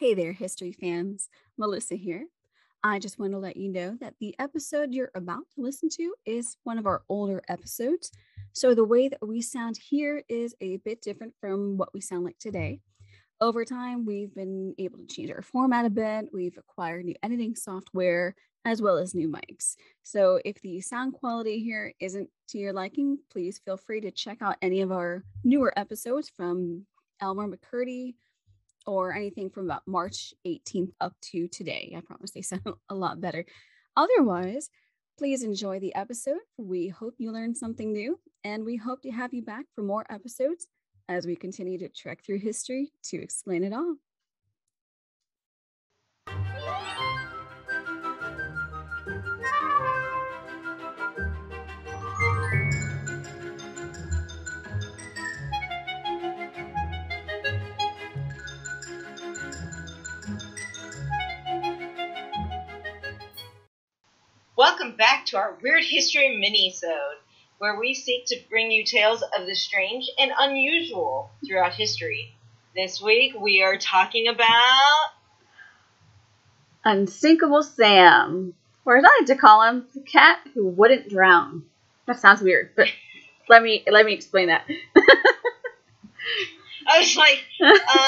Hey there, history fans. Melissa here. I just want to let you know that the episode you're about to listen to is one of our older episodes. So the way that we sound here is a bit different from what we sound like today. Over time, we've been able to change our format a bit. We've acquired new editing software as well as new mics. So if the sound quality here isn't to your liking, please feel free to check out any of our newer episodes from Elmer McCurdy, or anything from about March 18th up to today. I promise they sound a lot better. Otherwise, please enjoy the episode. We hope you learned something new, and we hope to have you back for more episodes as we continue to trek through history to explain it all. Welcome back to our Weird History Minisode, where we seek to bring you tales of the strange and unusual throughout history. This week, we are talking about... Unsinkable Sam, or as I like to call him, the cat who wouldn't drown. That sounds weird, but let me explain that. I was like, you might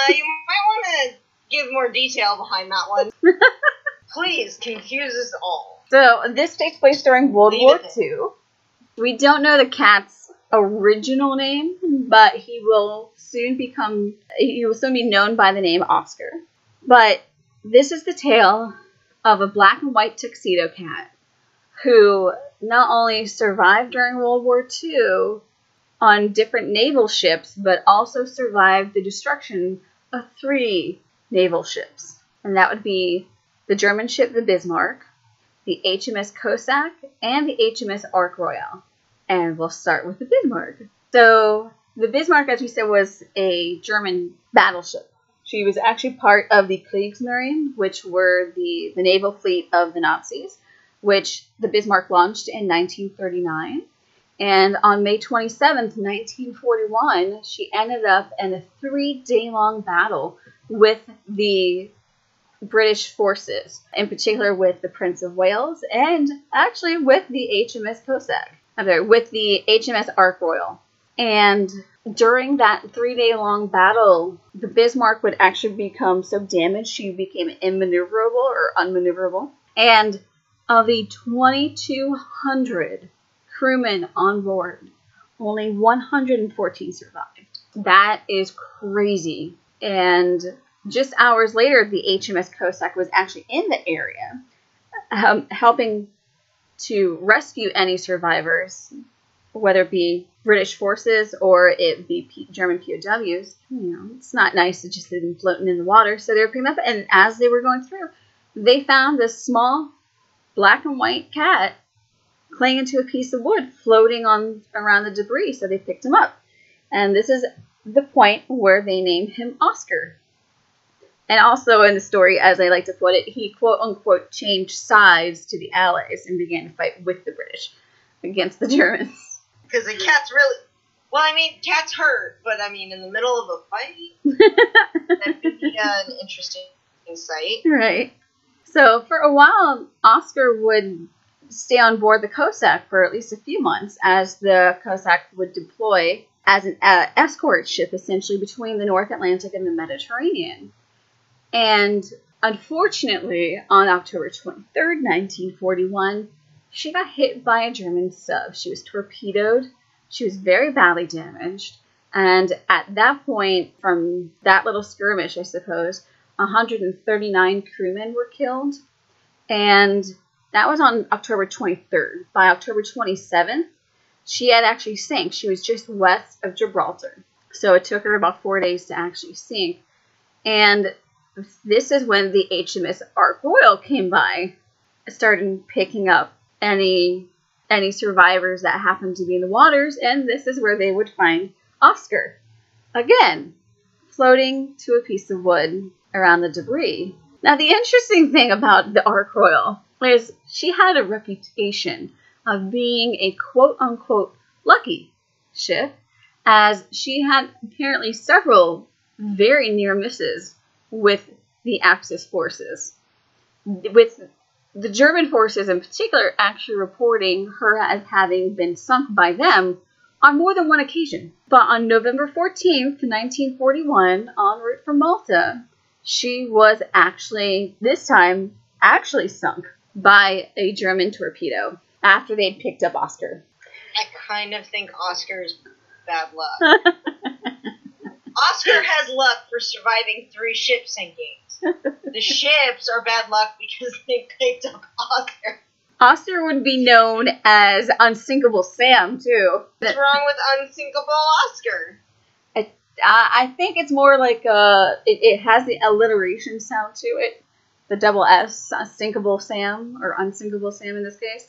want to give more detail behind that one. Please confuse us all. So, this takes place during World War II. We don't know the cat's original name, but he will soon be known by the name Oscar. But this is the tale of a black and white tuxedo cat who not only survived during World War II on different naval ships, but also survived the destruction of 3 naval ships. And that would be the German ship, the Bismarck, the HMS Cossack, and the HMS Ark Royal. And we'll start with the Bismarck. So, the Bismarck, as we said, was a German battleship. She was actually part of the Kriegsmarine, which were the naval fleet of the Nazis, which the Bismarck launched in 1939. And on May 27th, 1941, she ended up in a 3-day-long battle with the British forces, in particular with the Prince of Wales, and actually with the HMS Cossack. With the HMS Ark Royal. And during that 3-day-long battle, the Bismarck would actually become so damaged she became unmaneuverable. And of the 2,200 crewmen on board, only 114 survived. That is crazy. And just hours later, the HMS Cossack was actually in the area, helping to rescue any survivors, whether it be British forces or it be German POWs. You know, it's not nice to just leave them floating in the water. So they were picking up, and as they were going through, they found this small black and white cat clinging to a piece of wood, floating on around the debris. So they picked him up, and this is the point where they named him Oscar. And also in the story, as I like to put it, he quote-unquote changed sides to the Allies and began to fight with the British against the Germans. Because the cat's really... Well, I mean, cats hurt, but I mean, in the middle of a fight, that could be an interesting sight. Right. So for a while, Oscar would stay on board the Cossack for at least a few months as the Cossack would deploy as an escort ship, essentially, between the North Atlantic and the Mediterranean. And unfortunately, on October 23rd, 1941, she got hit by a German sub. She was torpedoed. She was very badly damaged. And at that point, from that little skirmish, I suppose, 139 crewmen were killed. And that was on October 23rd. By October 27th, she had actually sank. She was just west of Gibraltar. So it took her about 4 days to actually sink. And this is when the HMS Ark Royal came by, started picking up any survivors that happened to be in the waters, and this is where they would find Oscar, again, floating to a piece of wood around the debris. Now, the interesting thing about the Ark Royal is she had a reputation of being a quote-unquote lucky ship, as she had apparently several very near misses with the Axis forces, with the German forces in particular actually reporting her as having been sunk by them on more than one occasion. But on November 14th, 1941, en route from Malta, she was actually, this time, actually sunk by a German torpedo after they'd picked up Oscar. I kind of think Oscar's bad luck. Oscar has luck for surviving 3 ship sinkings. The ships are bad luck because they picked up Oscar. Oscar would be known as Unsinkable Sam, too. What's wrong with Unsinkable Oscar? I think it's more like it has the alliteration sound to it. The double S, Sinkable Sam, or Unsinkable Sam in this case.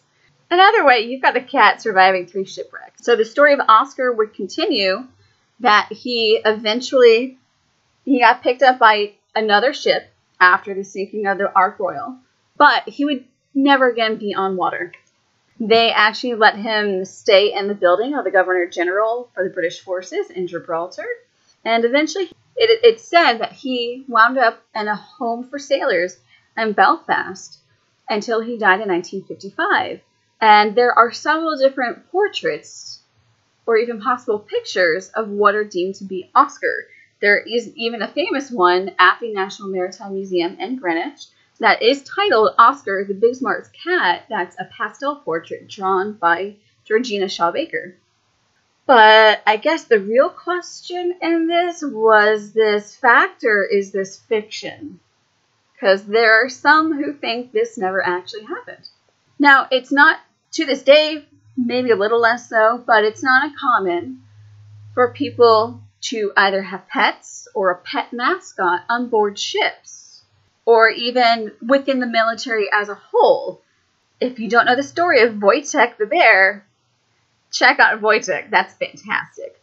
Another way, you've got a cat surviving 3 shipwrecks. So the story of Oscar would continue that he got picked up by another ship after the sinking of the Ark Royal, but he would never again be on water. They actually let him stay in the building of the Governor General for the British forces in Gibraltar, and eventually it's said that he wound up in a home for sailors in Belfast until he died in 1955. And there are several different portraits or even possible pictures of what are deemed to be Oscar. There is even a famous one at the National Maritime Museum in Greenwich that is titled Oscar, the Bismarck's Cat. That's a pastel portrait drawn by Georgina Shaw Baker. But I guess the real question in this was this fact or is this fiction? Because there are some who think this never actually happened. Now, it's not to this day, maybe a little less so, but it's not uncommon for people to either have pets or a pet mascot on board ships, or even within the military as a whole. If you don't know the story of Wojtek the bear, check out Wojtek. That's fantastic.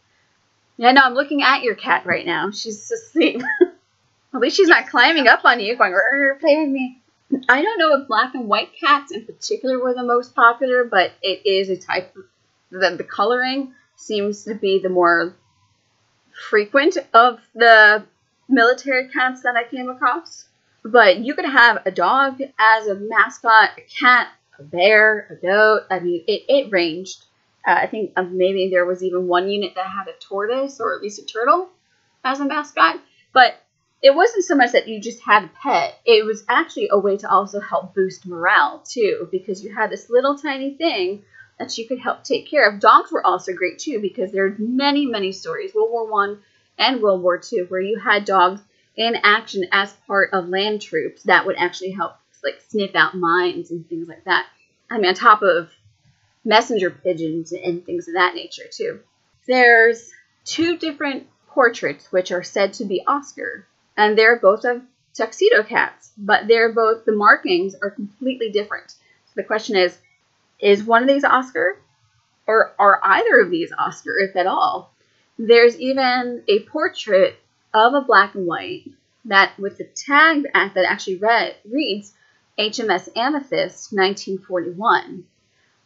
Yeah, no, I'm looking at your cat right now. She's asleep. At least she's not climbing up on you going, play with me. I don't know if black and white cats in particular were the most popular, but it is a type that the coloring seems to be the more frequent of the military cats that I came across. But you could have a dog as a mascot, a cat, a bear, a goat. I mean, it ranged. I think maybe there was even one unit that had a tortoise or at least a turtle as a mascot. But it wasn't so much that you just had a pet. It was actually a way to also help boost morale, too, because you had this little tiny thing that you could help take care of. Dogs were also great, too, because there's many, many stories, World War I and World War II, where you had dogs in action as part of land troops that would actually help, like, sniff out mines and things like that. I mean, on top of messenger pigeons and things of that nature, too. There's 2 different portraits which are said to be Oscar, and they're both of tuxedo cats, but they're both, the markings are completely different. So the question is one of these Oscar? Or are either of these Oscar, if at all? There's even a portrait of a black and white that with the tag that actually reads HMS Amethyst 1941.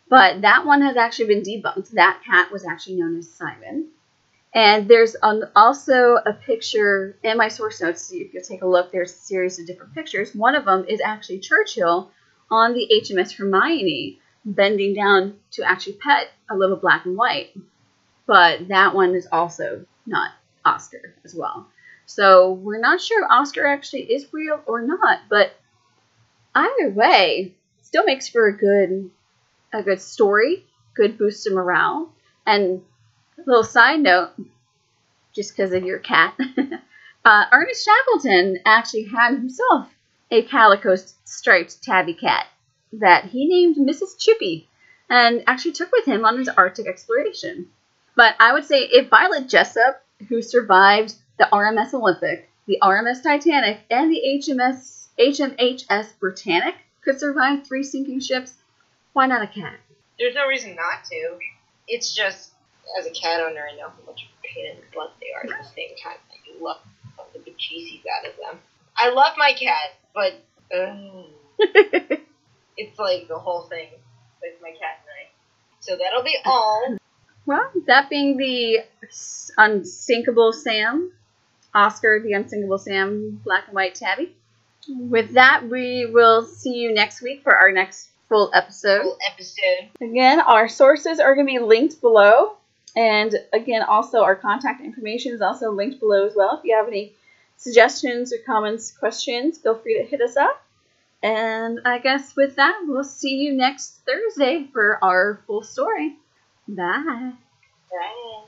But that one has actually been debunked. That cat was actually known as Simon. And there's also a picture in my source notes, so if you'll take a look, there's a series of different pictures. One of them is actually Churchill on the HMS Hermione, bending down to actually pet a little black and white. But that one is also not Oscar as well. So we're not sure if Oscar actually is real or not, but either way, it still makes for a good story, good boost of morale, and little side note, just because of your cat, Ernest Shackleton actually had himself a calico-striped tabby cat that he named Mrs. Chippy and actually took with him on his Arctic exploration. But I would say if Violet Jessup, who survived the RMS Olympic, the RMS Titanic, and the HMHS Britannic could survive 3 sinking ships, why not a cat? There's no reason not to. It's just, as a cat owner, I know how much pain in the butt they are at the same time. I love the bejesus out of them. I love my cat, but it's like the whole thing with my cat and I. So that'll be all. Well, that being the Unsinkable Sam, Oscar, the Unsinkable Sam, black and white tabby. With that, we will see you next week for our next full episode. Again, our sources are going to be linked below. And again, also our contact information is also linked below as well. If you have any suggestions or comments, questions, feel free to hit us up. And I guess with that, we'll see you next Thursday for our full story. Bye. Bye.